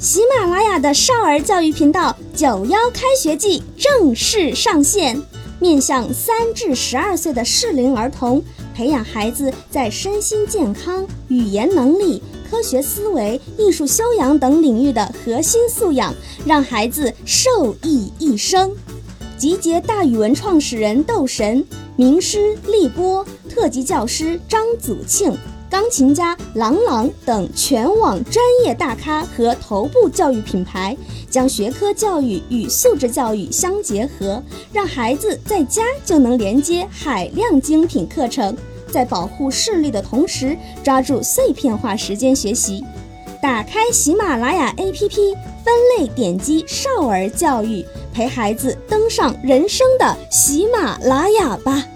喜马拉雅的少儿教育频道9·11开学季正式上线，面向3至12岁的适龄儿童，培养孩子在身心健康、语言能力、科学思维、艺术修养等领域的核心素养，让孩子受益一生。集结大语文创始人窦神、名师立波、特级教师张祖庆、钢琴家郎朗等全网专业大咖和头部教育品牌，将学科教育与素质教育相结合，让孩子在家就能连接海量精品课程，在保护视力的同时抓住碎片化时间学习。打开喜马拉雅 APP， 分类点击少儿教育，陪孩子登上人生的喜马拉雅吧。